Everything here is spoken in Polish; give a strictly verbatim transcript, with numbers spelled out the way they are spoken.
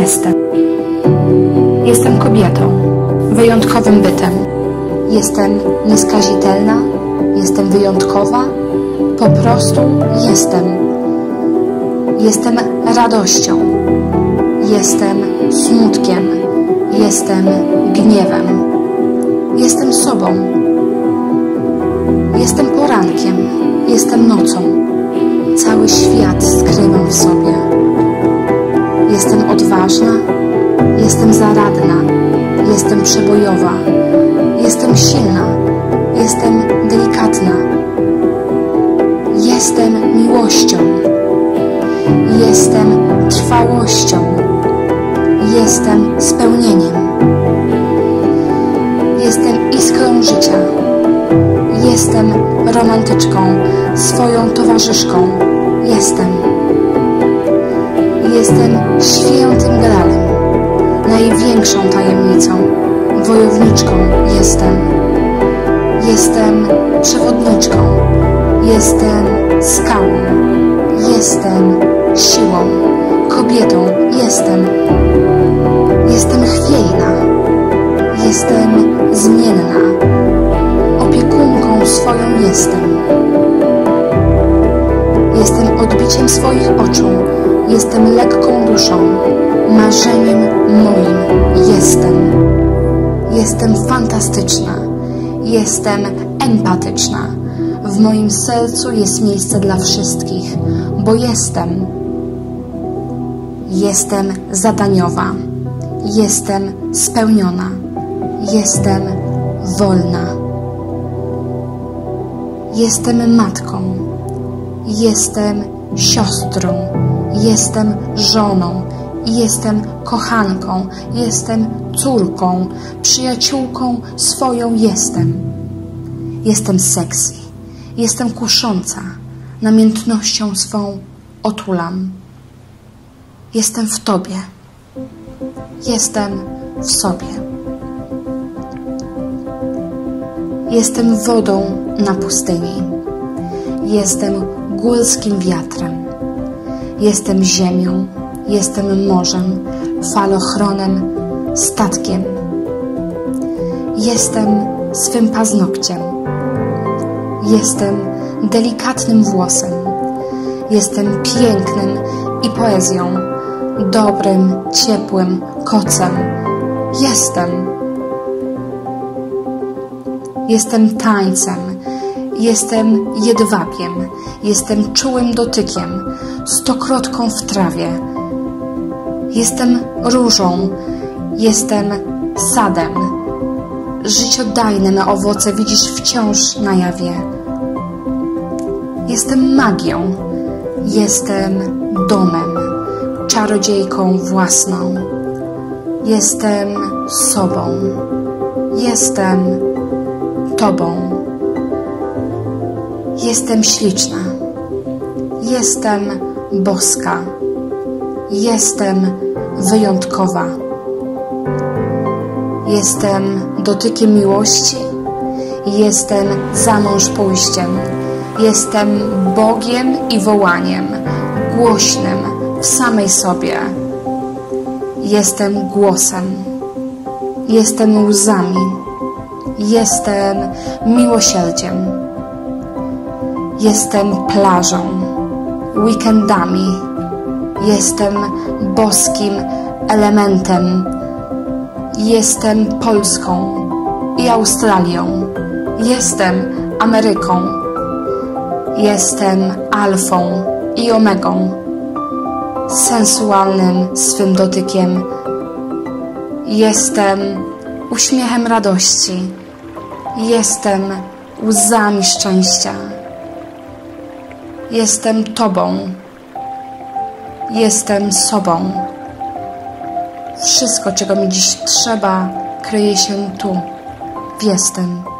Jestem. Jestem kobietą, wyjątkowym bytem. Jestem nieskazitelna, jestem wyjątkowa, po prostu jestem. Jestem radością, jestem smutkiem, jestem gniewem. Jestem sobą, jestem porankiem, jestem nocą. Cały świat skrywam w sobie. Jestem odważna, jestem zaradna, jestem przebojowa, jestem silna, jestem delikatna, jestem miłością, jestem trwałością, jestem spełnieniem, jestem iskrą życia, jestem romantyczką, swoją towarzyszką, jestem. Jestem świętym Gralem, największą tajemnicą, wojowniczką jestem. Jestem przewodniczką, jestem skałą, jestem siłą, kobietą jestem. Jestem chwiejna, jestem zmienna, opiekunką swoją jestem. Jestem odbiciem swoich oczu, jestem lekką duszą, marzeniem moim jestem. Jestem fantastyczna, jestem empatyczna. W moim sercu jest miejsce dla wszystkich, bo jestem. Jestem zadaniowa, jestem spełniona, jestem wolna. Jestem matką, jestem siostrą, jestem żoną, jestem kochanką, jestem córką, przyjaciółką swoją jestem. Jestem sexy, jestem kusząca, namiętnością swą otulam. Jestem w Tobie, jestem w sobie. Jestem wodą na pustyni, jestem górskim wiatrem, jestem ziemią, jestem morzem, falochronem, statkiem. Jestem swym paznokciem, jestem delikatnym włosem, jestem pięknym i poezją, dobrym, ciepłym kocem, jestem. Jestem tańcem, jestem jedwabiem, jestem czułym dotykiem, stokrotką w trawie. Jestem różą, jestem sadem, życiodajne me owoce widzisz wciąż na jawie. Jestem magią, jestem domem, czarodziejką własną. Jestem sobą, jestem Tobą. Jestem śliczna, jestem boska, jestem wyjątkowa, jestem dotykiem miłości, jestem za mąż pójściem, jestem Bogiem i wołaniem, głośnym w samej sobie, jestem głosem, jestem łzami, jestem miłosierdziem. Jestem plażą, weekendami, jestem boskim elementem, jestem Polską i Australią, jestem Ameryką, jestem alfą i omegą, sensualnym swym dotykiem, jestem uśmiechem radości, jestem łzami szczęścia. Jestem Tobą, jestem sobą. Wszystko, czego mi dziś trzeba, kryje się tu. Jestem.